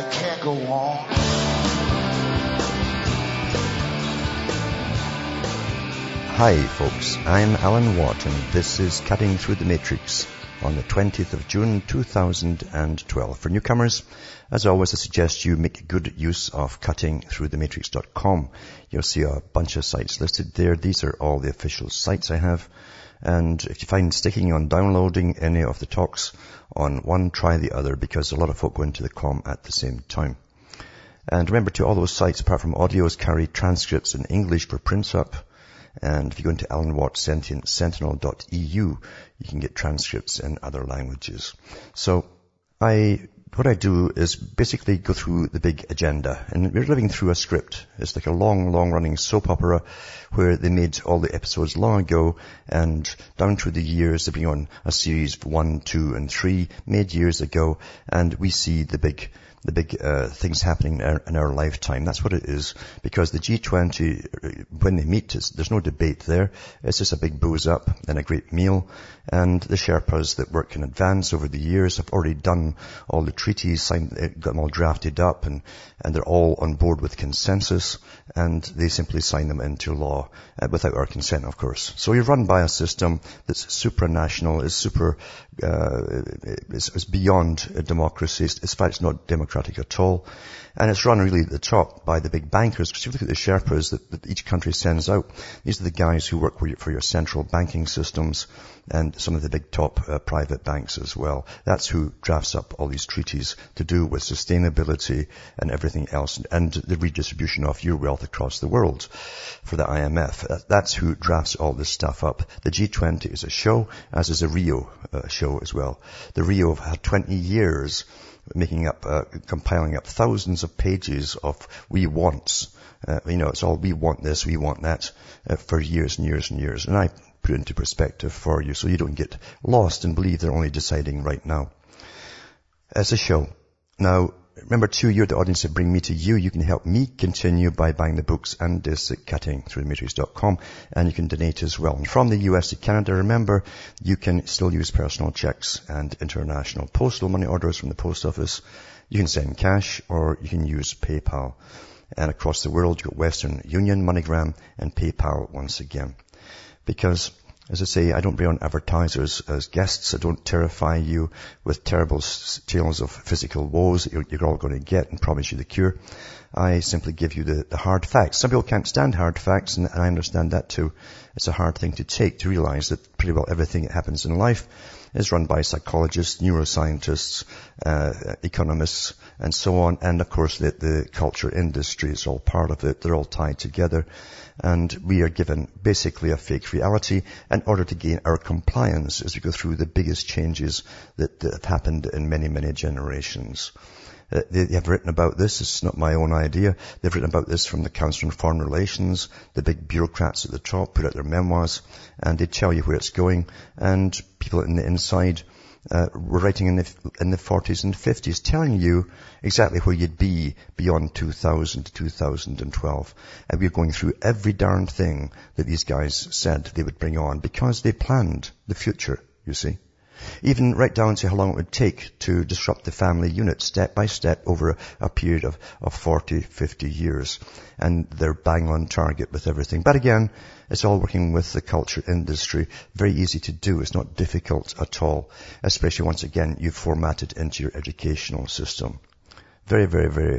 it can't go on. Hi folks, I'm Alan Watt and this is Cutting Through the Matrix on the 20th of June 2012. For newcomers, as always, I suggest you make good use of CuttingThroughTheMatrix.com. You'll see a bunch of sites listed there. These are all the official sites I have. And if you find sticking on downloading any of the talks on one, try the other because a lot of folk go into the com at the same time. And remember too, all those sites, apart from audios, carry transcripts in English for print up. And if you go into Alan Watt Sentinel.eu, you can get transcripts in other languages. So what I do is basically go through the big agenda. And we're living through a script. It's like a long, long-running soap opera where they made all the episodes long ago. And down through the years, they've been on a series of 1, 2, and 3 made years ago. And we see the big things happening in our lifetime. That's what it is. Because the G20, when they meet, there's no debate there. It's just a big booze up and a great meal. And the Sherpas that work in advance over the years have already done all the treaties, signed, got them all drafted up, and they're all on board with consensus, and they simply sign them into law without our consent, of course. So you're run by a system that's supranational, is beyond a democracy. In fact, it's not democratic at all. And it's run really at the top by the big bankers. Because if you look at the Sherpas that each country sends out, these are the guys who work for your central banking systems and some of the big top private banks as well. That's who drafts up all these treaties to do with sustainability and everything else and the redistribution of your wealth across the world for the IMF. That's who drafts all this stuff up. The G20 is a show, as is a Rio show as well. The Rio had 20 years compiling up thousands of pages of we wants. It's all we want this, we want that for years and years and years. And I put it into perspective for you so you don't get lost and believe they're only deciding right now. As a show. Now, remember too, you're the audience that bring me to you. You can help me continue by buying the books and this at cuttingthroughthematrix.com, and you can donate as well. And from the US to Canada, remember, you can still use personal checks and international postal money orders from the post office. You can send cash or you can use PayPal. And across the world, you've got Western Union, MoneyGram and PayPal once again. Because, as I say, I don't bring on advertisers as guests. I don't terrify you with terrible tales of physical woes that you're all going to get and promise you the cure. I simply give you the hard facts. Some people can't stand hard facts, and I understand that too. It's a hard thing to take, to realize that pretty well everything that happens in life is run by psychologists, neuroscientists, economists, and so on. And, of course, the culture industry is all part of it. They're all tied together. And we are given basically a fake reality in order to gain our compliance as we go through the biggest changes that have happened in many, many generations. They have written about this. It's not my own idea. They've written about this from the Council on Foreign Relations. The big bureaucrats at the top put out their memoirs, and they tell you where it's going. And people in the inside were writing in the 40s and 50s, telling you exactly where you'd be beyond 2000 to 2012. And we're going through every darn thing that these guys said they would bring on because they planned the future, you see. Even right down to how long it would take to disrupt the family unit step by step over a period of 40, 50 years. And they're bang on target with everything. But again, it's all working with the culture industry. Very easy to do. It's not difficult at all, especially once again, you've formatted into your educational system. Very, very, very,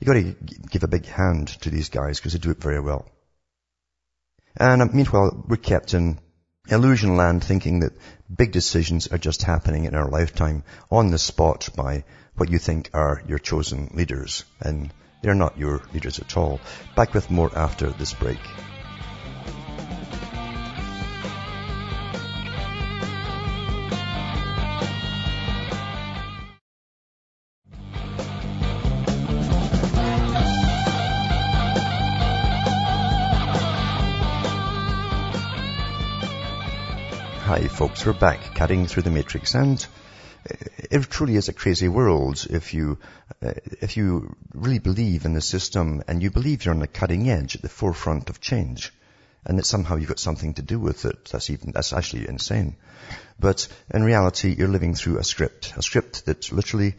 you've got to give a big hand to these guys because they do it very well. And meanwhile, we're kept in illusion land thinking that big decisions are just happening in our lifetime on the spot by what you think are your chosen leaders. And they're not your leaders at all. Back with more after this break. Hi folks, we're back, cutting through the matrix, and it truly is a crazy world if you really believe in the system and you believe you're on the cutting edge at the forefront of change, and that somehow you've got something to do with it. That's actually insane. But in reality, you're living through a script that literally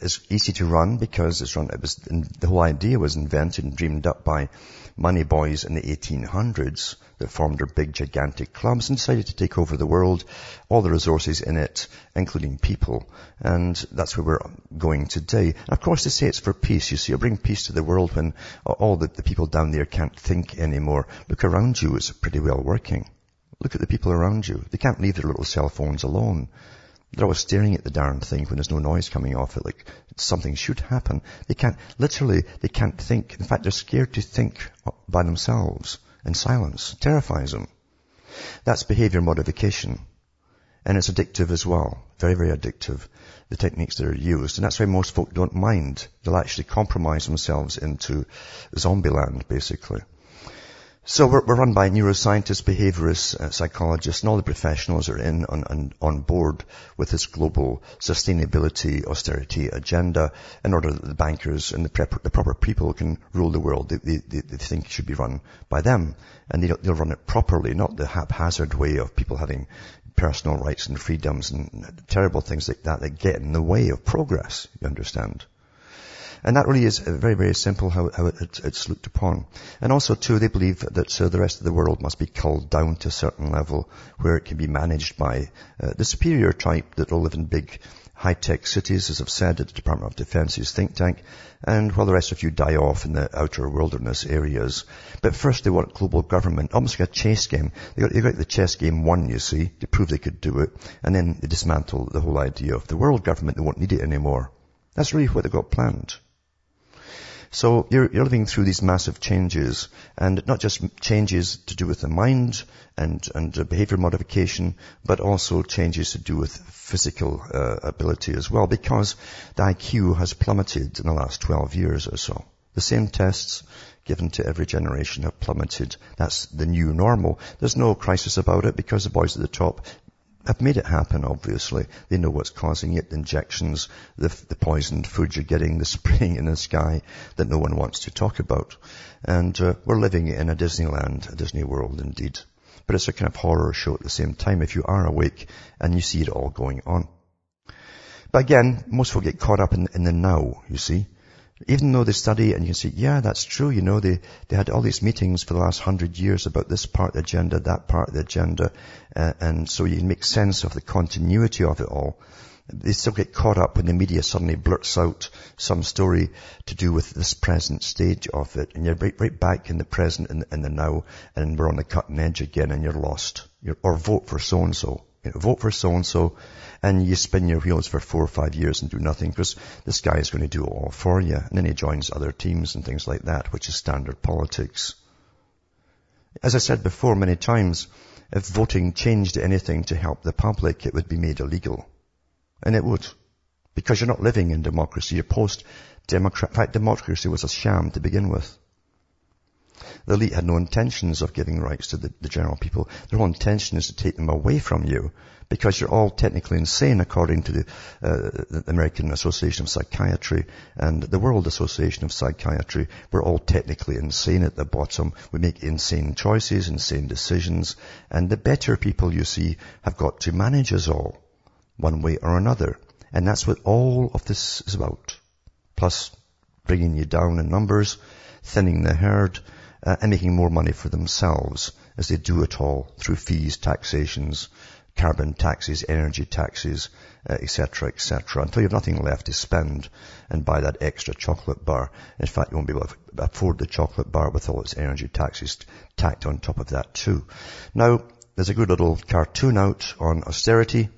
is easy to run because the whole idea was invented and dreamed up by money boys in the 1800s that formed their big gigantic clubs and decided to take over the world, all the resources in it, including people. And that's where we're going today. And of course, they say it's for peace. You see, you bring peace to the world when all the people down there can't think anymore. Look around you, it's pretty well working. Look at the people around you. They can't leave their little cell phones alone. They're always staring at the darn thing when there's no noise coming off it, like something should happen. They can't think. In fact, they're scared to think by themselves in silence. It terrifies them. That's behavior modification. And it's addictive as well. Very, very addictive, the techniques that are used. And that's why most folk don't mind. They'll actually compromise themselves into zombie land, basically. So we're run by neuroscientists, behaviorists, psychologists, and all the professionals are on board with this global sustainability austerity agenda in order that the bankers and the proper people can rule the world. They think it should be run by them, and they'll run it properly, not the haphazard way of people having personal rights and freedoms and terrible things like that that get in the way of progress, you understand. And that really is very, very simple how it's looked upon. And also, too, they believe that the rest of the world must be culled down to a certain level where it can be managed by the superior type that all live in big, high-tech cities, as I've said, at the Department of Defense's think tank, and while the rest of you die off in the outer wilderness areas. But first, they want global government, almost like a chess game. They got the chess game won, you see, to prove they could do it, and then they dismantle the whole idea of the world government. They won't need it anymore. That's really what they've got planned. So you're living through these massive changes, and not just changes to do with the mind and behavior modification, but also changes to do with physical ability as well, because the IQ has plummeted in the last 12 years or so. The same tests given to every generation have plummeted. That's the new normal. There's no crisis about it because the boys at the top have made it happen, obviously. They know what's causing it, the injections, the poisoned food you're getting, the spraying in the sky that no one wants to talk about. And we're living in a Disney world indeed. But it's a kind of horror show at the same time if you are awake and you see it all going on. But again, most people get caught up in the now, you see. Even though they study and you say, yeah, that's true, you know, they had all these meetings for the last 100 years about this part of the agenda, that part of the agenda, and so you make sense of the continuity of it all. They still get caught up when the media suddenly blurts out some story to do with this present stage of it, and you're right back in the present and in the now, and we're on the cutting edge again, and you're lost. Or vote for so-and-so. Vote for so-and-so, and you spin your wheels for 4 or 5 years and do nothing because this guy is going to do it all for you. And then he joins other teams and things like that, which is standard politics. As I said before many times, if voting changed anything to help the public, it would be made illegal. And it would. Because you're not living in democracy. You're post-democratic. In fact, democracy was a sham to begin with. The elite had no intentions of giving rights to the general people. Their whole intention is to take them away from you because you're all technically insane according to the American Association of Psychiatry and the World Association of Psychiatry. We're all technically insane at the bottom. We make insane choices, insane decisions, and the better people, you see, have got to manage us all one way or another. And that's what all of this is about. Plus bringing you down in numbers, thinning the herd, and making more money for themselves as they do it all through fees, taxations, carbon taxes, energy taxes, etc., etc., until you have nothing left to spend and buy that extra chocolate bar. In fact, you won't be able to afford the chocolate bar with all its energy taxes tacked on top of that too. Now, there's a good little cartoon out on austerity,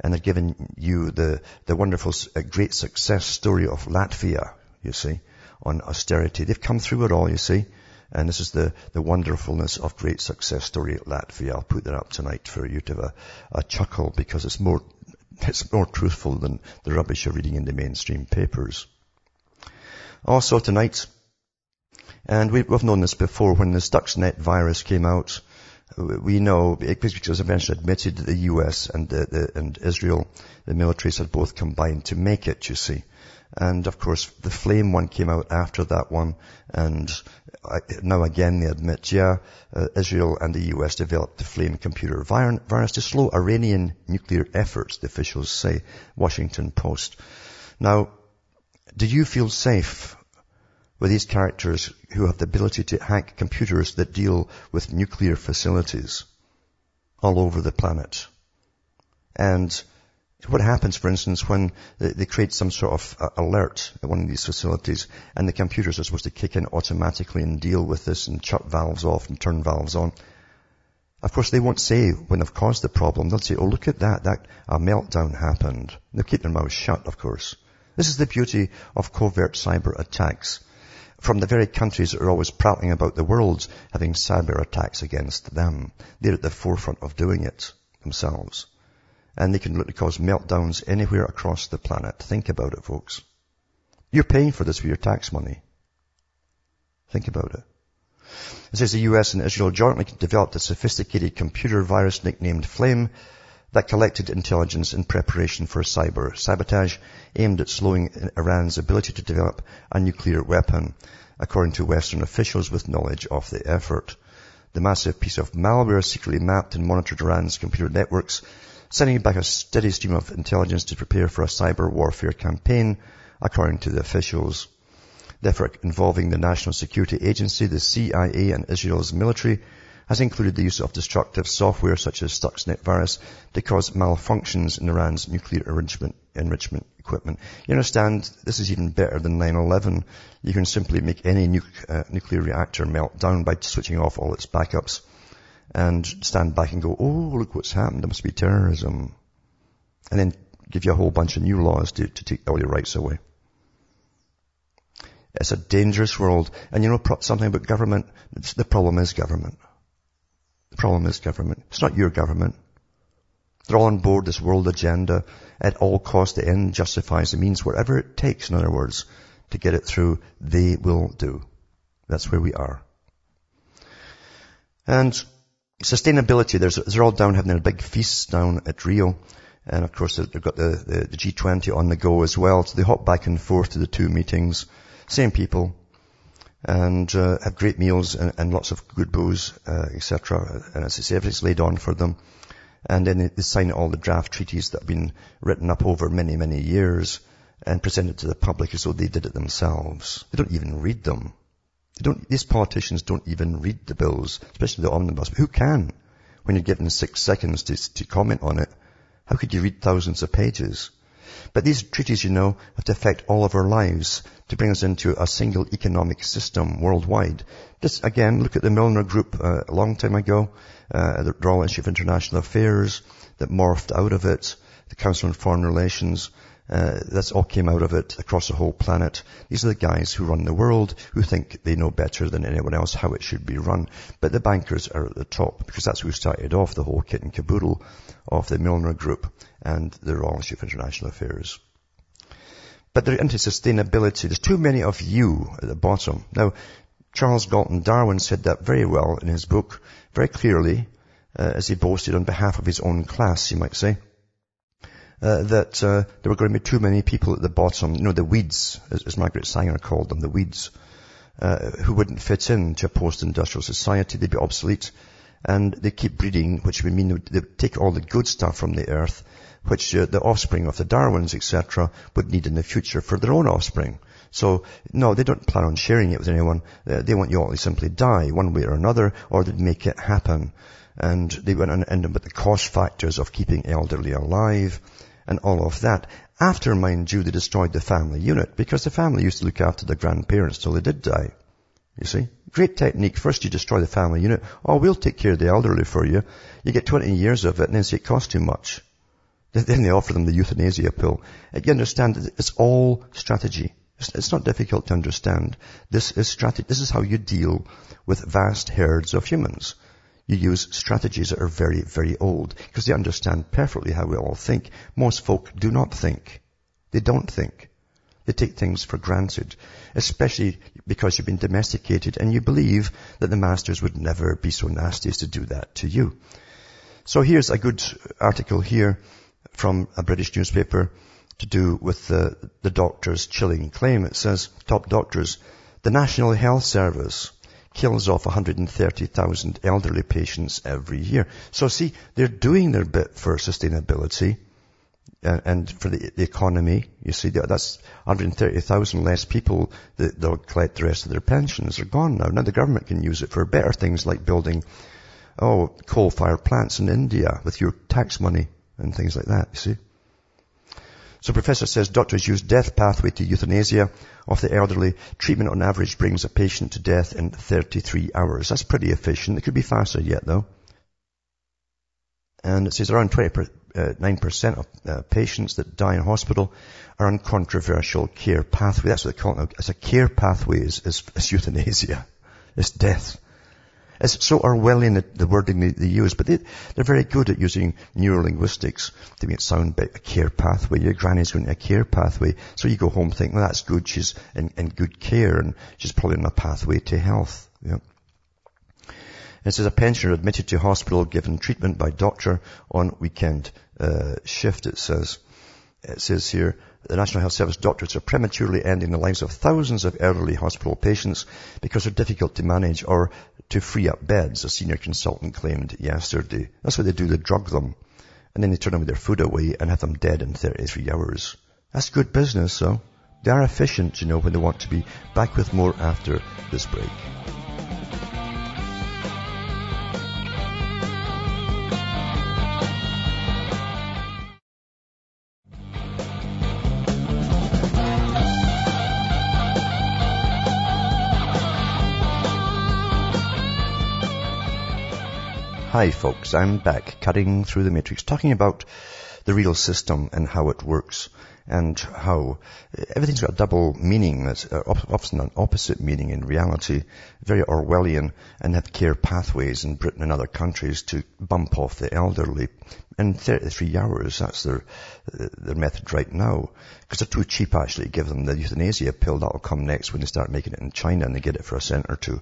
and they're giving you the wonderful, great success story of Latvia, you see, on austerity. They've come through it all, you see. And this is the wonderfulness of great success story at Latvia. I'll put that up tonight for you to have a chuckle because it's more truthful than the rubbish you're reading in the mainstream papers. Also tonight, and we've known this before, when the Stuxnet virus came out, We know, which was eventually admitted, that the US and Israel, the militaries had both combined to make it, you see. And of course, the Flame one came out after that one, and now again they admit, Israel and the US developed the Flame computer virus to slow Iranian nuclear efforts, the officials say, Washington Post. Now, do you feel safe with these characters who have the ability to hack computers that deal with nuclear facilities all over the planet? And what happens, for instance, when they create some sort of alert at one of these facilities and the computers are supposed to kick in automatically and deal with this and shut valves off and turn valves on? Of course, they won't say when they've caused the problem. They'll say, oh, look at that, a meltdown happened. They'll keep their mouths shut, of course. This is the beauty of covert cyber attacks from the very countries that are always prattling about the world having cyber attacks against them. They're at the forefront of doing it themselves. And they can look to cause meltdowns anywhere across the planet. Think about it, folks. You're paying for this with your tax money. Think about it. It says the US and Israel jointly developed a sophisticated computer virus nicknamed Flame that collected intelligence in preparation for cyber sabotage aimed at slowing Iran's ability to develop a nuclear weapon, according to Western officials with knowledge of the effort. The massive piece of malware secretly mapped and monitored Iran's computer networks, sending back a steady stream of intelligence to prepare for a cyber warfare campaign, according to the officials. The effort involving the National Security Agency, the CIA, and Israel's military has included the use of destructive software such as Stuxnet virus to cause malfunctions in Iran's nuclear enrichment equipment. You understand, this is even better than 9/11. You can simply make any nuclear reactor melt down by switching off all its backups, and stand back and go, oh, look what's happened, there must be terrorism. And then give you a whole bunch of new laws to take all your rights away. It's a dangerous world. And you know something about government? The problem is government. The problem is government. It's not your government. They're all on board this world agenda. At all costs, the end justifies the means. Whatever it takes, in other words, to get it through, they will do. That's where we are. And sustainability, they're all down having their big feasts down at Rio. And of course, they've got the G20 on the go as well. So they hop back and forth to the two meetings. Same people. And have great meals and lots of good booze, etc. And as I say, everything's laid on for them. And then they sign all the draft treaties that have been written up over many, many years and presented to the public as though they did it themselves. They don't even read them. These politicians don't even read the bills, especially the omnibus. But who can? When you're given 6 seconds to comment on it, how could you read thousands of pages? But these treaties, you know, have to affect all of our lives to bring us into a single economic system worldwide. Just, again, look at the Milner Group a long time ago, the Royal Institute of International Affairs that morphed out of it, the Council on Foreign Relations. That's all came out of it across the whole planet. These are the guys who run the world, who think they know better than anyone else how it should be run. But the bankers are at the top, because that's who started off the whole kit and caboodle of the Milner Group and the Royal Institute of International Affairs. But they're into sustainability. There's too many of you at the bottom. Now, Charles Galton Darwin said that very well in his book, very clearly, as he boasted on behalf of his own class, you might say. That there were going to be too many people at the bottom, you know, the weeds, as Margaret Sanger called them, the weeds, who wouldn't fit in to a post-industrial society. They'd be obsolete, and they keep breeding, which would mean they would take all the good stuff from the earth, which the offspring of the Darwins, etc., would need in the future for their own offspring. So, no, they don't plan on sharing it with anyone. They want you all to simply die one way or another, or they'd make it happen. And they went on and ended up with the cost factors of keeping elderly alive, and all of that. After, mind you, they destroyed the family unit, because the family used to look after their grandparents till they did die. You see? Great technique. First you destroy the family unit. Oh, we'll take care of the elderly for you. You get 20 years of it, and then say it costs too much. Then they offer them the euthanasia pill. You understand that it's all strategy. It's not difficult to understand. This is strategy. This is how you deal with vast herds of humans. You use strategies that are very, very old, because they understand perfectly how we all think. Most folk do not think. They don't think. They take things for granted, especially because you've been domesticated and you believe that the masters would never be so nasty as to do that to you. So here's a good article here from a British newspaper to do with the doctor's chilling claim. It says, top doctors, the National Health Service kills off 130,000 elderly patients every year. So see, they're doing their bit for sustainability and for the economy. You see, that's 130,000 less people that they'll collect the rest of their pensions. Are gone now. Now the government can use it for better things like building coal-fired plants in India with your tax money and things like that, you see. So Professor says doctors use death pathway to euthanasia of the elderly. Treatment on average brings a patient to death in 33 hours. That's pretty efficient. It could be faster yet, though. And it says around 9% of patients that die in hospital are on controversial care pathway. That's what they call it. It's a care pathway is euthanasia. It's death. It's so Orwellian, the wording they use, but they're very good at using neurolinguistics to make it sound like a care pathway. Your granny's going to a care pathway, so you go home thinking, well, that's good, she's in good care, and she's probably on a pathway to health. Yeah. It says a pensioner admitted to hospital given treatment by doctor on weekend shift, it says. It says here, the National Health Service doctors are prematurely ending the lives of thousands of elderly hospital patients because they're difficult to manage or to free up beds, a senior consultant claimed yesterday. That's what they do, they drug them. And then they turn them with their food away and have them dead in 33 hours. That's good business, so. They are efficient, you know, when they want to be. Back with more after this break. Hi folks, I'm back cutting through the matrix, talking about the real system and how it works and how everything's got a double meaning, that's often an opposite meaning in reality, very Orwellian, and have care pathways in Britain and other countries to bump off the elderly in 33 hours. That's their method right now, because they're too cheap actually to give them the euthanasia pill. That'll come next when they start making it in China and they get it for a cent or two.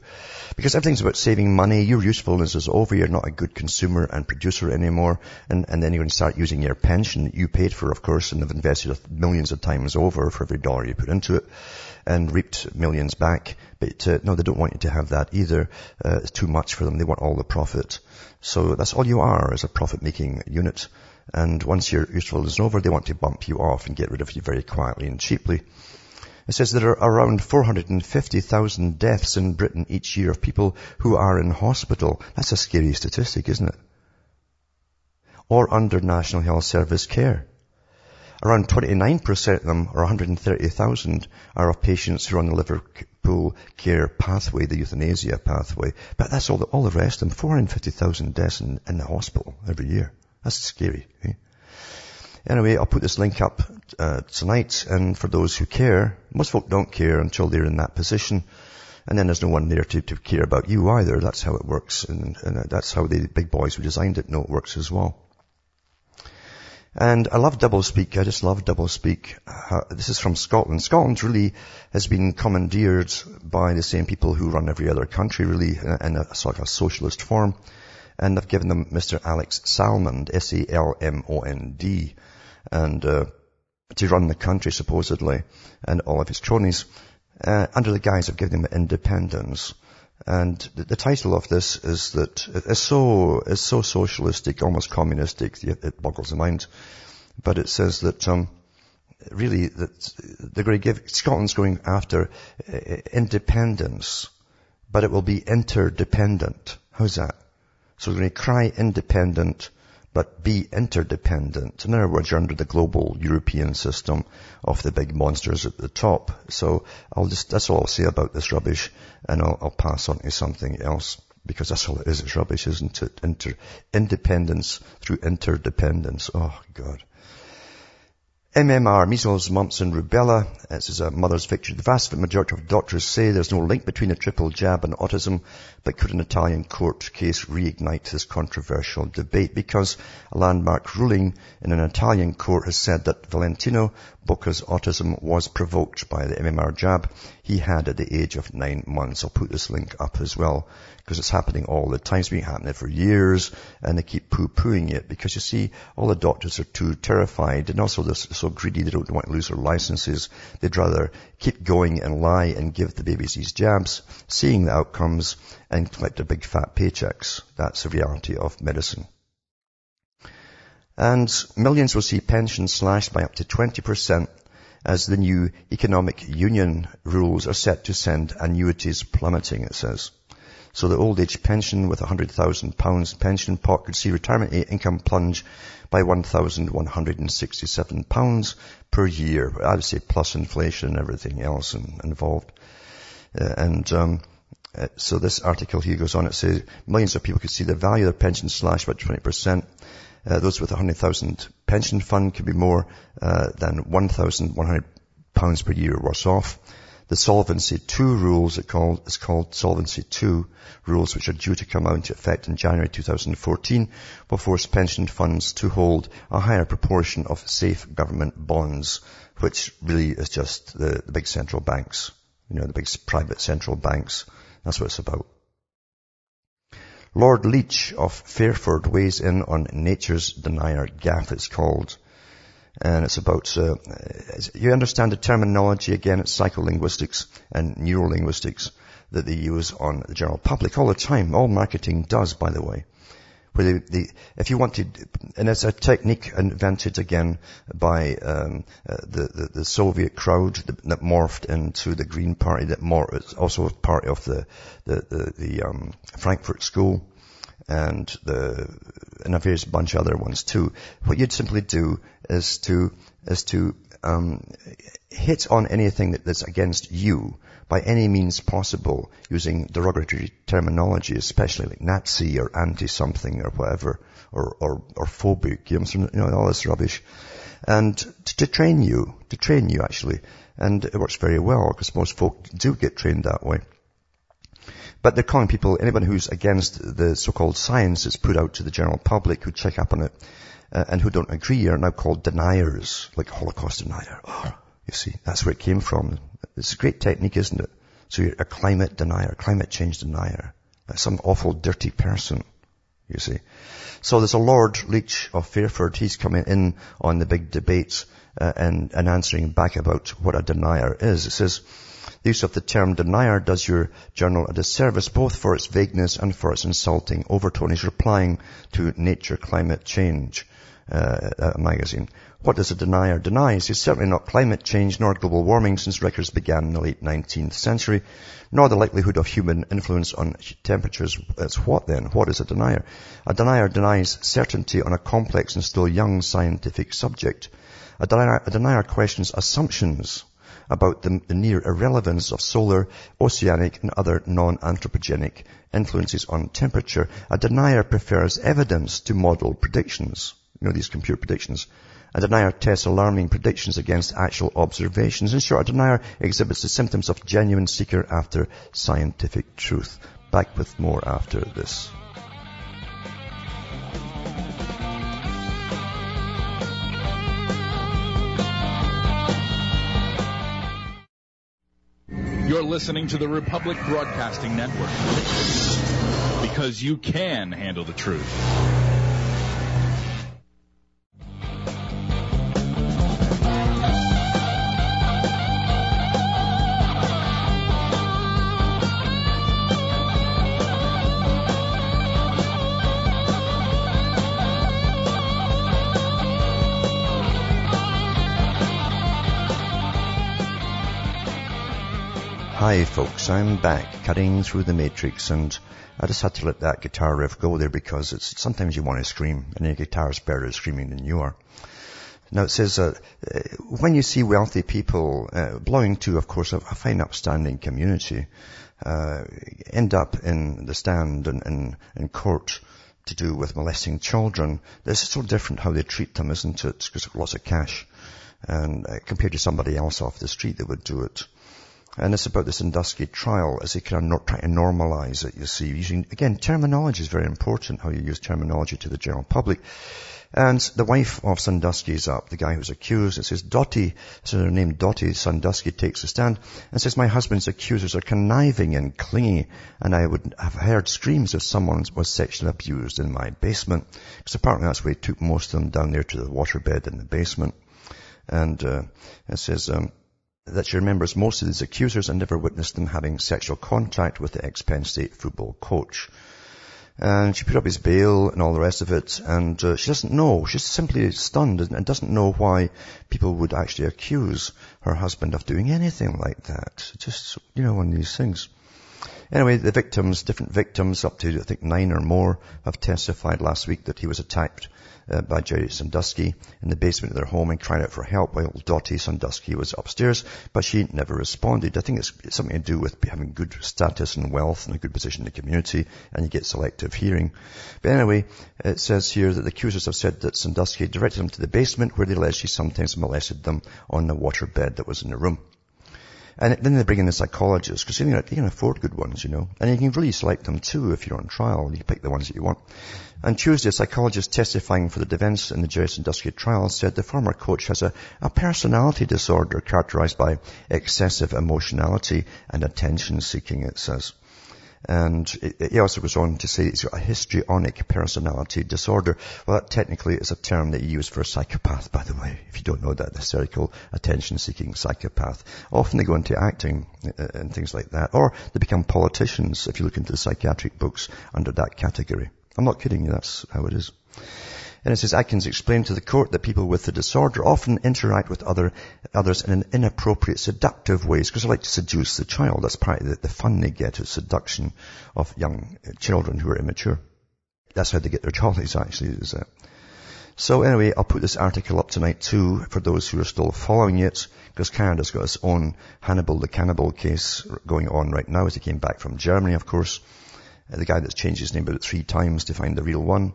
Because everything's about saving money, your usefulness is over, you're not a good consumer and producer anymore, and then you're going to start using your pension that you paid for, of course, and have invested millions of times over for every dollar you put into it and reaped millions back. But no, they don't want you to have that either. It's too much for them. They want all the profit. So that's all you are, is a profit-making unit. And once your usefulness is over, they want to bump you off and get rid of you very quietly and cheaply. It says there are around 450,000 deaths in Britain each year of people who are in hospital. That's a scary statistic, isn't it? Or under National Health Service care. Around 29% of them, or 130,000, are of patients who are on the Liverpool care pathway, the euthanasia pathway. But that's all the rest of them, 450,000 deaths in the hospital every year. That's scary. Eh? Anyway, I'll put this link up tonight, and for those who care, most folk don't care until they're in that position. And then there's no one there to care about you either. That's how it works, and that's how the big boys who designed it know it works as well. And I love doublespeak. I just love doublespeak. This is from Scotland. Scotland really has been commandeered by the same people who run every other country, really, in a sort of a socialist form. And they've given them Mr. Alex Salmond, S-A-L-M-O-N-D, and to run the country, supposedly, and all of his cronies, under the guise of giving them independence. And the title of this is that it's so socialistic, almost communistic, it boggles the mind. But it says that really that they're going to give Scotland's going after independence, but it will be interdependent. How's that? So they're going to cry independent, but be interdependent. In other words, you're under the global European system of the big monsters at the top. So that's all I'll say about this rubbish, and I'll pass on to something else, because that's all it is. It's rubbish, isn't it? Independence through interdependence. Oh, God. MMR, measles, mumps and rubella. This is a mother's victory. The vast majority of doctors say there's no link between a triple jab and autism, but could an Italian court case reignite this controversial debate? Because a landmark ruling in an Italian court has said that Valentino Bocca's autism was provoked by the MMR jab he had at the age of 9 months. I'll put this link up as well, because it's happening all the time. It's been happening for years, and they keep poo-pooing it, because you see, all the doctors are too terrified, and also this greedy, they don't want to lose their licenses. They'd rather keep going and lie and give the babies these jabs, seeing the outcomes, and collect their big fat paychecks. That's the reality of medicine. And millions will see pensions slashed by up to 20% as the new economic union rules are set to send annuities plummeting, it says. So the old age pension with £100,000 pension pot could see retirement income plunge by £1,167 per year. I would say plus inflation and everything else involved. So this article here goes on. It says millions of people could see the value of their pension slashed by 20%. Those with a £100,000 pension fund could be more than £1,100 per year worse off. The Solvency 2 rules, it's called Solvency 2 rules, which are due to come out into effect in January 2014, will force pension funds to hold a higher proportion of safe government bonds, which really is just the big central banks, the big private central banks. That's what it's about. Lord Leach of Fairford weighs in on Nature's Denier Gaffe, it's called. And it's about, you understand the terminology, again, it's psycholinguistics and neurolinguistics that they use on the general public all the time. All marketing does, by the way. Where they if you want to, and it's a technique invented again by the Soviet crowd that morphed into the Green Party, that it's also part of the Frankfurt School. And a various bunch of other ones too. What you'd simply do is to hit on anything that's against you by any means possible using derogatory terminology, especially like Nazi or anti-something or whatever, or phobic, all this rubbish. And to train you actually. And it works very well because most folk do get trained that way. But they're calling people, anyone who's against the so-called science that's put out to the general public who check up on it and who don't agree are now called deniers, like Holocaust denier. Oh, you see, that's where it came from. It's a great technique, isn't it? So you're a climate denier, climate change denier. Like some awful dirty person, you see. So there's a Lord Leach of Fairford. He's coming in on the big debates and answering back about what a denier is. It says, the use of the term denier does your journal a disservice, both for its vagueness and for its insulting overtone. He's replying to Nature Climate Change magazine. What does a denier deny? He's certainly not climate change nor global warming since records began in the late 19th century, nor the likelihood of human influence on temperatures. That's what then? What is a denier? A denier denies certainty on a complex and still young scientific subject. A denier questions assumptions about the near irrelevance of solar, oceanic, and other non-anthropogenic influences on temperature. A denier prefers evidence to model predictions. These computer predictions. A denier tests alarming predictions against actual observations. In short, a denier exhibits the symptoms of genuine seeker after scientific truth. Back with more after this. You're listening to the Republic Broadcasting Network, because you can handle the truth. Hi folks, I'm back, cutting through the matrix, and I just had to let that guitar riff go there because it's sometimes you want to scream, and your guitar's better at screaming than you are. Now it says, when you see wealthy people, belonging to, of course, a fine upstanding community, end up in the stand and in court to do with molesting children, it's so different how they treat them, isn't it? Because of lots of cash. and compared to somebody else off the street that would do it. And it's about the Sandusky trial as they kind of try to normalise it, you see. Using, again, terminology is very important, how you use terminology to the general public. And the wife of Sandusky is up, the guy who's accused. It says, Dottie, so her name Dottie Sandusky takes the stand and says, my husband's accusers are conniving and clingy, and I would have heard screams if someone was sexually abused in my basement. Because apparently that's where he took most of them down there to the waterbed in the basement. And it says... that she remembers most of these accusers and never witnessed them having sexual contact with the ex-Penn State football coach. And she put up his bail and all the rest of it, and she doesn't know. She's simply stunned and doesn't know why people would actually accuse her husband of doing anything like that. Just, you know, one of these things. Anyway, the victims, different victims, up to, I think, 9 or more, have testified last week that he was attacked by Jerry Sandusky in the basement of their home and cried out for help while Dottie Sandusky was upstairs, but she never responded. I think it's something to do with having good status and wealth and a good position in the community, and you get selective hearing. But anyway, it says here that the accusers have said that Sandusky directed them to the basement where they alleged she sometimes molested them on the waterbed that was in the room. And then they bring in the psychologists, because you can afford good ones, you know. And you can really select them too if you're on trial, and you pick the ones that you want. On Tuesday, a psychologist testifying for the defense in the Jerry Sandusky trial said the former coach has a personality disorder characterized by excessive emotionality and attention seeking, it says. And he also goes on to say he's got a histrionic personality disorder. Well, that technically is a term that you use for a psychopath, by the way. If you don't know that, the hysterical, attention-seeking psychopath. Often they go into acting and things like that. Or they become politicians, if you look into the psychiatric books under that category. I'm not kidding you, that's how it is. And it says, Atkins explained to the court that people with the disorder often interact with others in an inappropriate, seductive ways, because they like to seduce the child. That's part of the fun they get, is seduction of young children who are immature. That's how they get their jollies, actually, is that. So anyway, I'll put this article up tonight too, for those who are still following it, because Canada's got its own Hannibal the Cannibal case going on right now, as he came back from Germany, of course. The guy that's changed his name about 3 times to find the real one.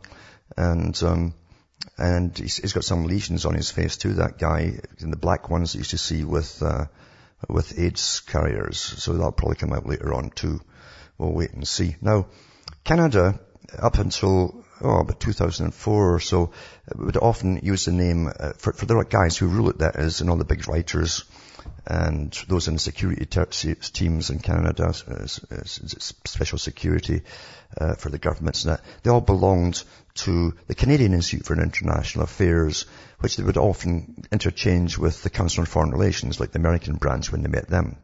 And he's got some lesions on his face too, that guy, and the black ones that you used to see with AIDS carriers. So that'll probably come out later on too. We'll wait and see. Now, Canada, up until, about 2004 or so, would often use the name, for the guys who rule it, that is, and all the big writers, and those in security teams in Canada, special security for the governments and that, they all belonged to the Canadian Institute for International Affairs, which they would often interchange with the Council on Foreign Relations, like the American branch when they met them.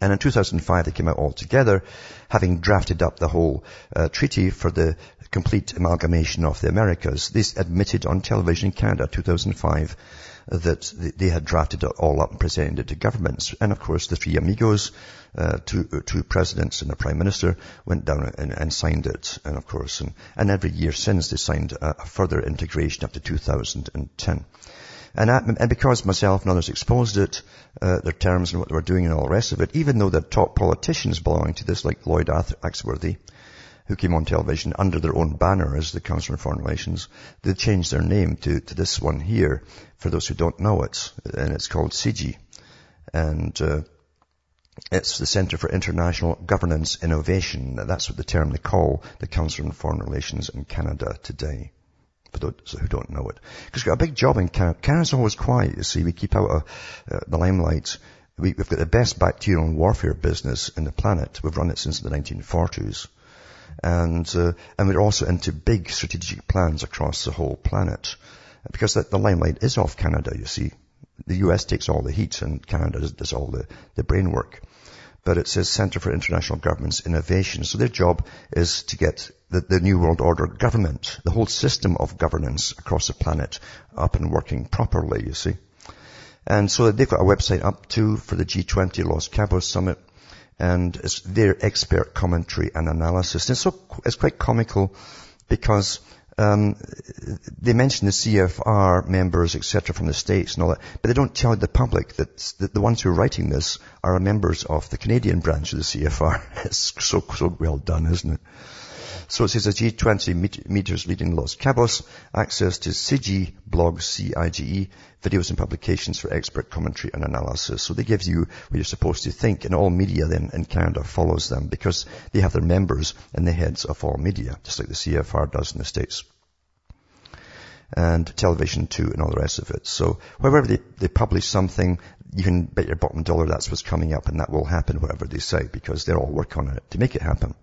And in 2005, they came out all together, having drafted up the whole treaty for the complete amalgamation of the Americas. This admitted on television in Canada 2005 that they had drafted it all up and presented it to governments. And, of course, the three amigos, two presidents and a prime minister, went down and signed it. And, of course, and every year since, they signed a further integration up to 2010. And because myself and others exposed it, their terms and what they were doing and all the rest of it, even though the top politicians belonging to this, like Lloyd Axworthy, who came on television under their own banner as the Council on Foreign Relations, they changed their name to this one here, for those who don't know it, and it's called CIGI. And it's the Centre for International Governance Innovation. That's what the term they call the Council on Foreign Relations in Canada today, for those who don't know it. Because we've got a big job in Canada. Canada's always quiet, you see. We keep out the limelight. We've got the best bacterial warfare business in the planet. We've run it since the 1940s. And we're also into big strategic plans across the whole planet, because the limelight is off Canada, you see. The US takes all the heat and Canada does all the brain work. But it says Centre for International Governments Innovation. So their job is to get the New World Order government, the whole system of governance across the planet, up and working properly, you see. And so they've got a website up too for the G20 Los Cabos Summit. And it's their expert commentary and analysis. And so it's quite comical because they mention the CFR members, etc., from the States and all that, but they don't tell the public that the ones who are writing this are members of the Canadian branch of the CFR. It's so well done, isn't it? So it says a G20 meetings leading Los Cabos, access to CIGE blogs, CIGE, videos and publications for expert commentary and analysis. So they give you what you're supposed to think, and all media then in Canada follows them because they have their members and the heads of all media, just like the CFR does in the States. And television too, and all the rest of it. So wherever they publish something, you can bet your bottom dollar that's what's coming up, and that will happen, whatever they say, because they're all work on it to make it happen.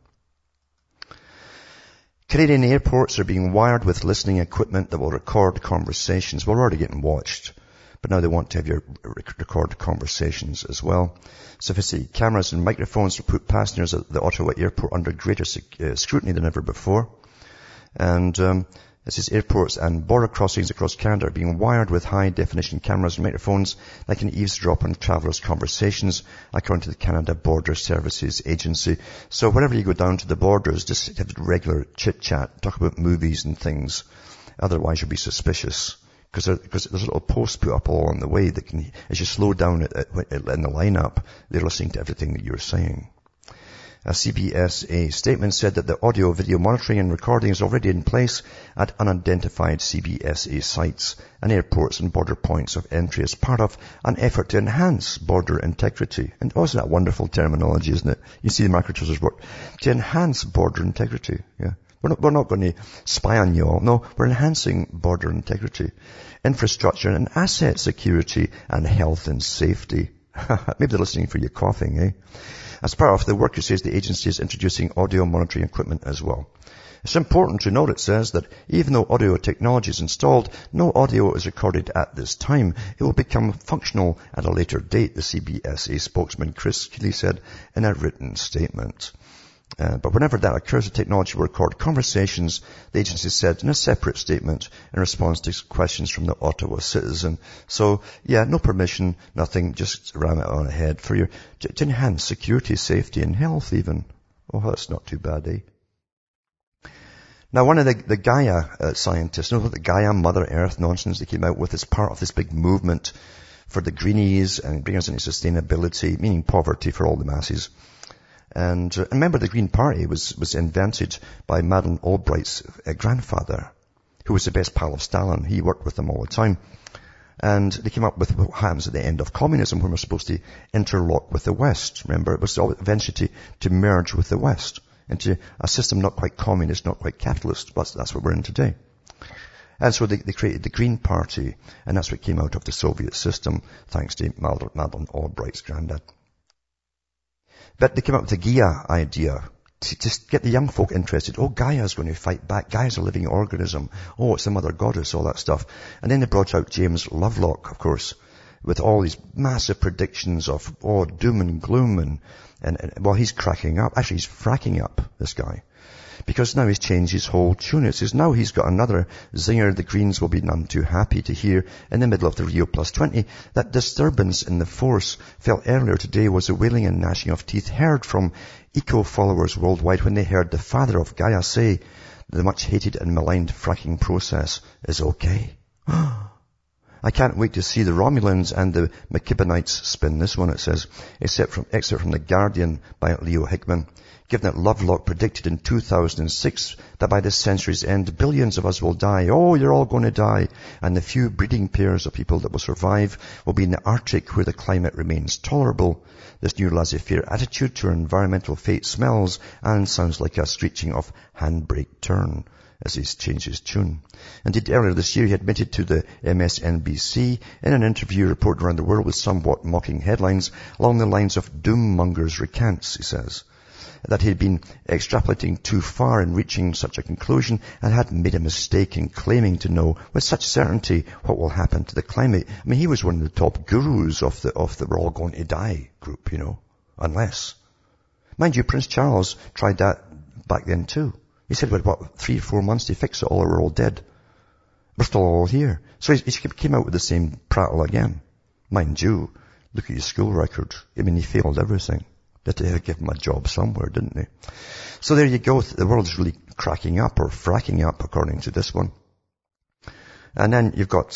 Canadian airports are being wired with listening equipment that will record conversations. We're already getting watched, but now they want to have your record conversations as well. Sophisticated cameras and microphones to put passengers at the Ottawa airport under greater scrutiny than ever before. And this is airports and border crossings across Canada are being wired with high-definition cameras and microphones that can eavesdrop on travellers' conversations, according to the Canada Border Services Agency. So whenever you go down to the borders, just have regular chit-chat, talk about movies and things. Otherwise, you'll be suspicious, because there's a little post put up all on the way that can, as you slow down in the lineup, they're listening to everything that you're saying. A CBSA statement said that the audio-video monitoring and recording is already in place at unidentified CBSA sites and airports and border points of entry as part of an effort to enhance border integrity. And also that wonderful terminology, isn't it? You see the microchips work. To enhance border integrity, yeah. We're not going to spy on you all. No, we're enhancing border integrity, infrastructure and asset security and health and safety. Maybe they're listening for your coughing, eh? As part of the work, it says the agency is introducing audio monitoring equipment as well. It's important to note, it says, that even though audio technology is installed, no audio is recorded at this time. It will become functional at a later date, the CBSA spokesman Chris Keeley said in a written statement. But whenever that occurs, the technology will record conversations, the agency said in a separate statement in response to questions from the Ottawa citizen. So, yeah, no permission, nothing, just ram it on ahead for your, to enhance security, safety, and health even. Oh, that's not too bad, eh? Now, one of the Gaia scientists, you know what the Gaia Mother Earth nonsense they came out with is part of this big movement for the greenies and bringing us into sustainability, meaning poverty for all the masses. And remember, the Green Party was invented by Madeleine Albright's grandfather, who was the best pal of Stalin. He worked with them all the time. And they came up with what happens at the end of communism, when we're supposed to interlock with the West. Remember, it was eventually to merge with the West into a system not quite communist, not quite capitalist, but that's what we're in today. And so they created the Green Party, and that's what came out of the Soviet system, thanks to Madeleine Albright's granddad. But they came up with the Gaia idea to just get the young folk interested. Oh, Gaia's going to fight back. Gaia's a living organism. Oh, it's the mother goddess, all that stuff. And then they brought out James Lovelock, of course, with all these massive predictions of, oh, doom and gloom. And well, he's cracking up. Actually, he's fracking up, this guy. Because now he's changed his whole tune. It says now he's got another zinger the Greens will be none too happy to hear in the middle of the Rio Plus 20. That disturbance in the force felt earlier today was a wailing and gnashing of teeth heard from eco-followers worldwide when they heard the father of Gaia say the much-hated and maligned fracking process is okay. I can't wait to see the Romulans and the McKibbenites spin this one, it says, except from The Guardian by Leo Hickman. Given that Lovelock predicted in 2006 that by this century's end, billions of us will die. Oh, you're all going to die. And the few breeding pairs of people that will survive will be in the Arctic where the climate remains tolerable. This new laissez-faire attitude to our environmental fate smells and sounds like a screeching of handbrake turn, as he's changed his tune. Indeed, earlier this year, he admitted to the MSNBC in an interview reported around the world with somewhat mocking headlines along the lines of doommongers recants, he says, that he had been extrapolating too far in reaching such a conclusion and had made a mistake in claiming to know with such certainty what will happen to the climate. I mean, he was one of the top gurus of the we're all going to die group, you know, unless. Mind you, Prince Charles tried that back then too. He said, what, 3 or 4 months to fix it all, or we're all dead. We're still all here. So he came out with the same prattle again. Mind you, look at his school record. I mean, he failed everything. That they had given him a job somewhere, didn't they? So there you go. The world's really cracking up, or fracking up, according to this one. And then you've got,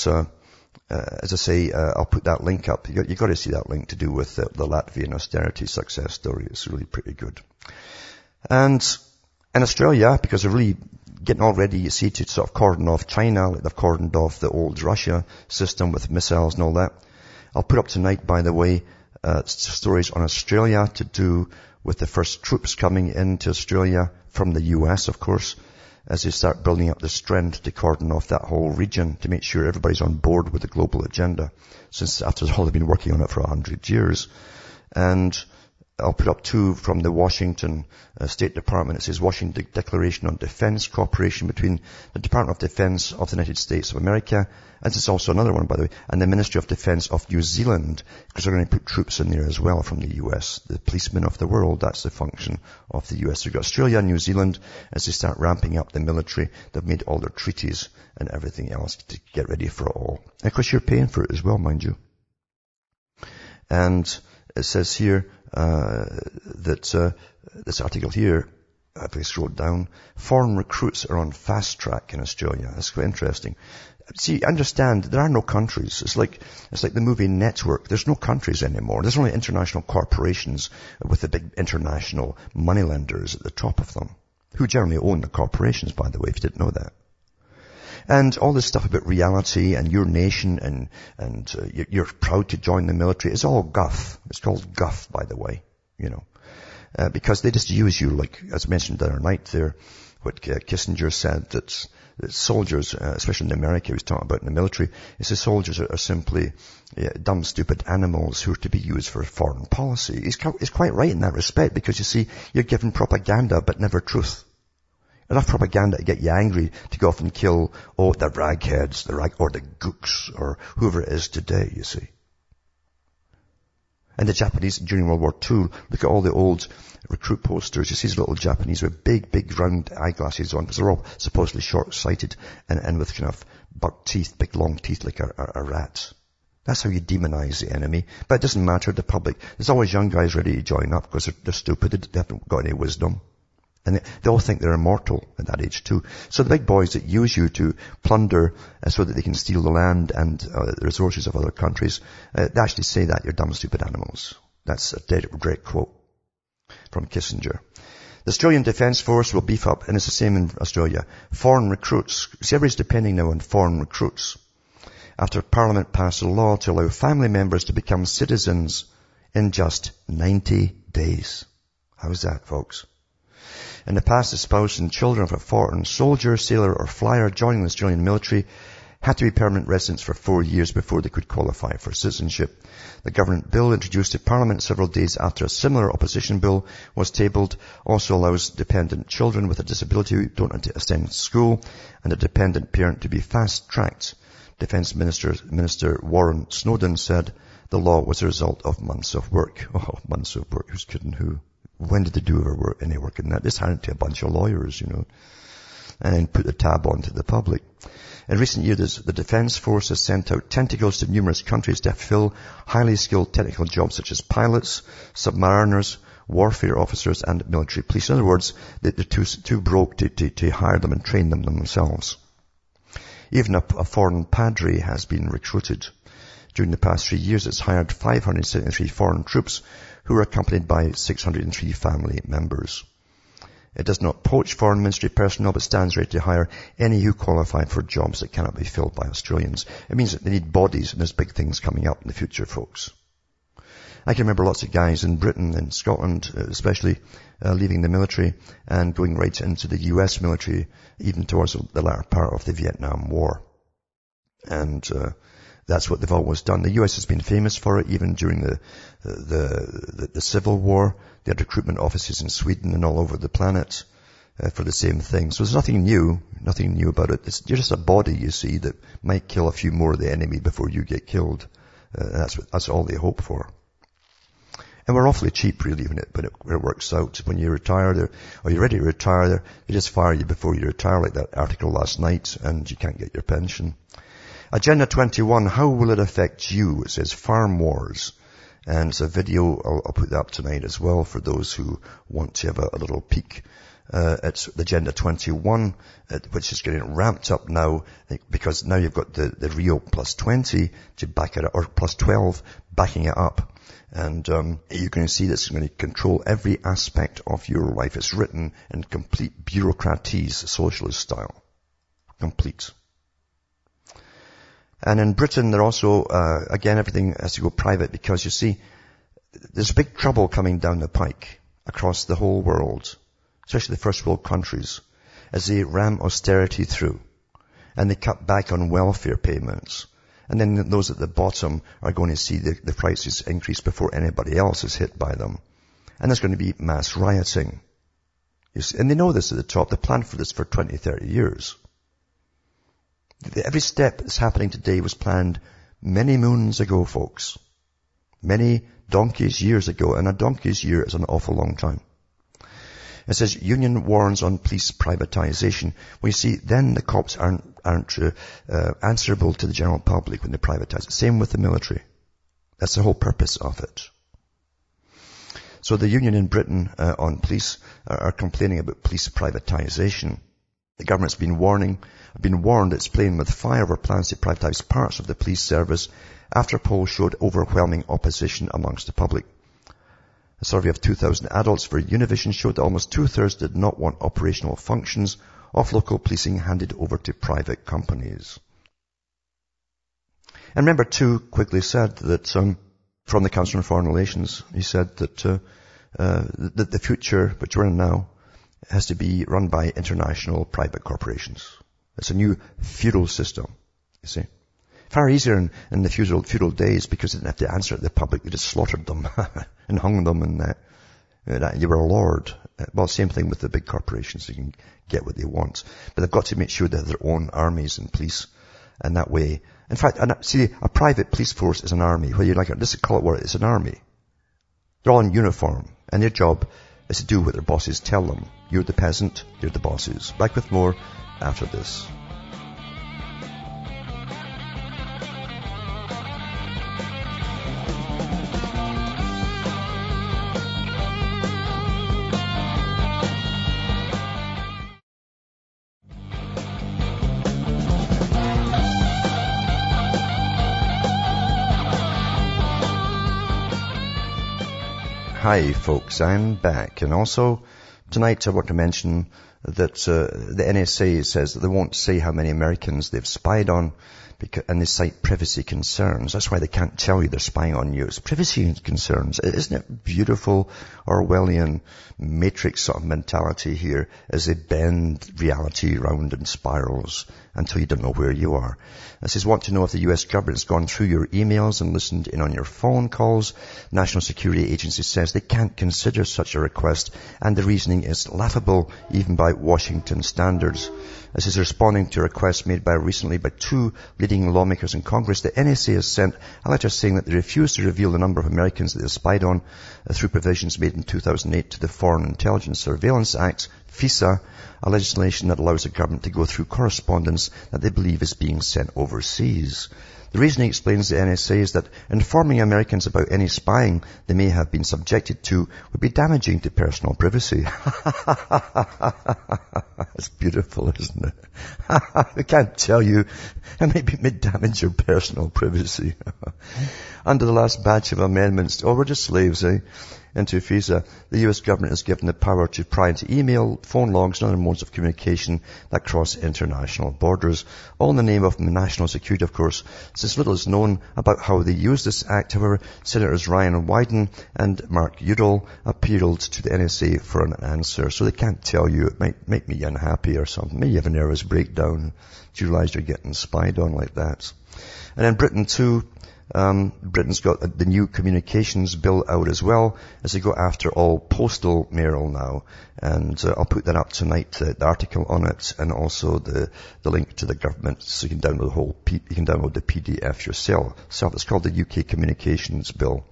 as I say, I'll put that link up. You've got to see that link to do with the Latvian austerity success story. It's really pretty good. And In Australia, because they're really getting already, you see, to sort of cordon off China, like they've cordoned off the old Russia system with missiles and all that. I'll put up tonight, by the way, stories on Australia to do with the first troops coming into Australia from the US, of course, as they start building up the strength to cordon off that whole region to make sure everybody's on board with the global agenda, since, after all, they've been working on it for 100 years. And I'll put up two from the Washington State Department. It says Washington Declaration on Defense Cooperation between the Department of Defense of the United States of America. And this is also another one, by the way, and the Ministry of Defense of New Zealand, because they're going to put troops in there as well from the US. The policemen of the world, that's the function of the US. So you've got Australia and New Zealand as they start ramping up the military. They've made all their treaties and everything else to get ready for it all. And of course, you're paying for it as well, mind you. And it says here, this article here, I've scrolled down, foreign recruits are on fast track in Australia. That's quite interesting. See, understand, there are no countries. It's like the movie Network. There's no countries anymore. There's only international corporations with the big international moneylenders at the top of them, who generally own the corporations, by the way, if you didn't know that. And all this stuff about reality and your nation and you're proud to join the military, it's all guff. It's called guff, by the way, you know, because they just use you, like, as mentioned the other night there, what Kissinger said, that soldiers, especially in America, he was talking about in the military, he says soldiers are simply dumb, stupid animals who are to be used for foreign policy. He's quite right in that respect, because, you see, you're given propaganda but never truth. Enough propaganda to get you angry to go off and kill, the ragheads, or the gooks, or whoever it is today, you see. And the Japanese during World War II, look at all the old recruit posters. You see these little Japanese with big, big round eyeglasses on, because they're all supposedly short-sighted and with kind of buck teeth, big long teeth like a rat. That's how you demonize the enemy. But it doesn't matter, the public. There's always young guys ready to join up because they're stupid. They haven't got any wisdom. And they all think they're immortal at that age too. So the big boys that use you to plunder so that they can steal the land and the resources of other countries, they actually say that you're dumb, stupid animals. That's a great quote from Kissinger. The Australian Defence Force will beef up, and it's the same in Australia. Foreign recruits. See, everybody's depending now on foreign recruits. After Parliament passed a law to allow family members to become citizens in just 90 days. How's that, folks? In the past, the spouse and children of a foreign soldier, sailor or flyer joining the Australian military had to be permanent residents for 4 years before they could qualify for citizenship. The government bill, introduced to Parliament several days after a similar opposition bill was tabled, also allows dependent children with a disability who don't attend school and a dependent parent to be fast-tracked. Defence Minister Warren Snowden said the law was a result of months of work. Oh, months of work. Who's kidding who? When did they do any work in that? They just handed it to a bunch of lawyers, you know, and then put the tab onto the public. In recent years, the Defence Force has sent out tentacles to numerous countries to fill highly skilled technical jobs such as pilots, submariners, warfare officers, and military police. In other words, they're too broke to hire them and train them themselves. Even a foreign padre has been recruited. During the past 3 years, it's hired 573 foreign troops who are accompanied by 603 family members. It does not poach foreign ministry personnel, but stands ready to hire any who qualify for jobs that cannot be filled by Australians. It means that they need bodies, and there's big things coming up in the future, folks. I can remember lots of guys in Britain and Scotland, especially, leaving the military and going right into the US military, even towards the latter part of the Vietnam War. And that's what they've always done. The US has been famous for it, even during the Civil War. They had recruitment offices in Sweden and all over the planet for the same thing. So there's nothing new about it. You're just a body, you see, that might kill a few more of the enemy before you get killed. That's all they hope for. And we're awfully cheap, really, when it works out. When you retire, or you're ready to retire, they just fire you before you retire, like that article last night, and you can't get your pension. Agenda 21, how will it affect you? It says Farm Wars. And it's a video, I'll put that up tonight as well for those who want to have a little peek It's the Agenda 21, which is getting ramped up now because now you've got the Rio Plus 20 to back it up, or Plus 12 backing it up. And you're going to see this is going to control every aspect of your life. It's written in complete bureaucraties, socialist style. Complete. And in Britain, they're also, again, everything has to go private because, you see, there's big trouble coming down the pike across the whole world, especially the first world countries, as they ram austerity through and they cut back on welfare payments. And then those at the bottom are going to see the prices increase before anybody else is hit by them. And there's going to be mass rioting. You see, and they know this at the top. They planned for this for 20, 30 years. Every step that's happening today was planned many moons ago, folks. Many donkey's years ago. And a donkey's year is an awful long time. It says, union warns on police privatization. Well, you see, then the cops aren't answerable to the general public when they privatize it. Same with the military. That's the whole purpose of it. So the union in Britain on police are complaining about police privatization. The government's been warned it's playing with fire over plans to privatize parts of the police service after a poll showed overwhelming opposition amongst the public. A survey of 2,000 adults for Univision showed that almost two-thirds did not want operational functions of local policing handed over to private companies. And remember, too, quickly said that from the Council on Foreign Relations, he said that that the future, which we're in now, has to be run by international private corporations. It's a new feudal system, you see. Far easier in the feudal days because they didn't have to answer to the public. They just slaughtered them and hung them and that. You were a lord. Well, same thing with the big corporations. They can get what they want. But they've got to make sure they have their own armies and police. And that way, in fact, see, a private police force is an army. Whether you like it, just call it what it is, an army. They're all in uniform. And their job is to do what their bosses tell them. You're the peasant, you're the bosses. Back with more after this. Hi folks, I'm back. And also, tonight I want to mention that the NSA says that they won't say how many Americans they've spied on, and they cite privacy concerns. That's why they can't tell you they're spying on you. It's privacy concerns. Isn't it beautiful Orwellian matrix sort of mentality here as they bend reality round in spirals until you don't know where you are? It says, want to know if the US government's gone through your emails and listened in on your phone calls? National Security Agency says they can't consider such a request, and the reasoning is laughable even by Washington standards. This is responding to a request made by recently by two leading lawmakers in Congress. The NSA has sent a letter saying that they refuse to reveal the number of Americans that they spied on through provisions made in 2008 to the Foreign Intelligence Surveillance Act, FISA, a legislation that allows the government to go through correspondence that they believe is being sent overseas. The reasoning, explains the NSA, is that informing Americans about any spying they may have been subjected to would be damaging to personal privacy. It's beautiful, isn't it? They can't tell you. It may damage your personal privacy. Under the last batch of amendments, we're just slaves, eh? Into FISA, the U.S. government is given the power to pry into email, phone logs, and other modes of communication that cross international borders, all in the name of national security, of course. Since little is known about how they use this act, however, Senators Ryan Wyden and Mark Udall appealed to the NSA for an answer. So they can't tell you. It might make me unhappy or something. Maybe you have a nervous breakdown. You realize you're getting spied on like that. And in Britain, too, Britain's got the new communications bill out as well, as they go after all postal mail now. And I'll put that up tonight, the article on it, and also the link to the government, so you can download the whole PDF yourself. So it's called the UK Communications Bill.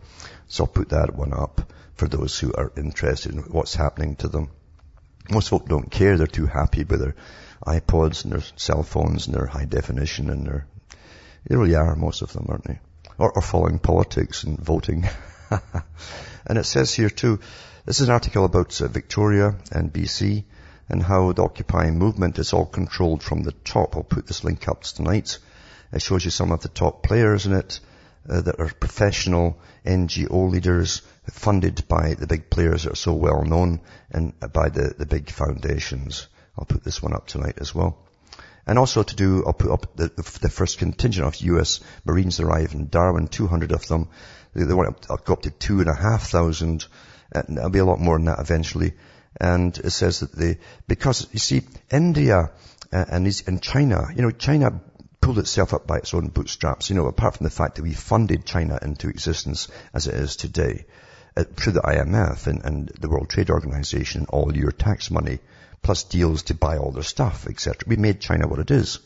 So I'll put that one up for those who are interested in what's happening to them. Most folk don't care. They're too happy with their iPods and their cell phones and their high definition, and they really are, most of them, aren't they? Or following politics and voting. And it says here too, this is an article about Victoria and BC, and how the Occupy movement is all controlled from the top. I'll put this link up tonight. It shows you some of the top players in it that are professional NGO leaders funded by the big players that are so well known and by the big foundations. I'll put this one up tonight as well. And also to do, I'll put up the first contingent of US Marines arrive in Darwin, 200 of them. They want to go up to 2,500, and there'll be a lot more than that eventually. And it says that because you see, India and China, China pulled itself up by its own bootstraps, apart from the fact that we funded China into existence as it is today, through the IMF and the World Trade Organization, all your tax money, plus deals to buy all their stuff, etc. We made China what it is.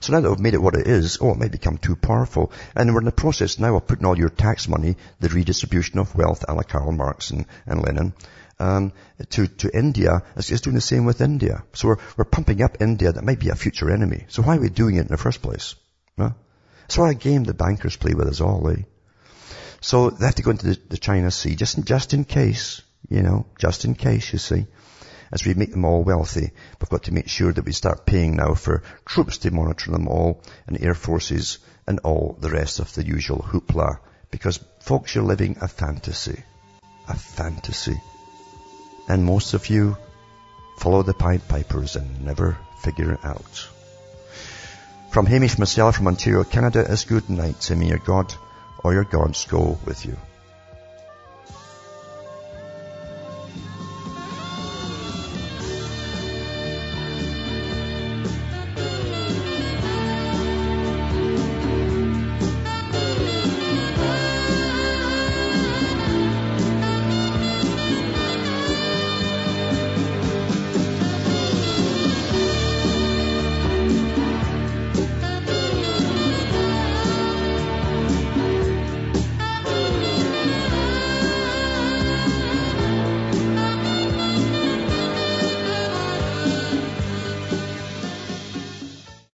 So now that we've made it what it is, it may become too powerful. And we're in the process now of putting all your tax money, the redistribution of wealth, a la Karl Marx and Lenin, to India. It's doing the same with India. So we're pumping up India that might be a future enemy. So why are we doing it in the first place? Huh? It's what a game the bankers play with us all, eh? So they have to go into the China Sea, just in case, just in case, you see. As we make them all wealthy, we've got to make sure that we start paying now for troops to monitor them all, and air forces, and all the rest of the usual hoopla. Because, folks, you're living a fantasy. A fantasy. And most of you follow the Pied Pipers and never figure it out. From Hamish Marcella from Ontario, Canada, it's good night, and may your God or your gods go with you.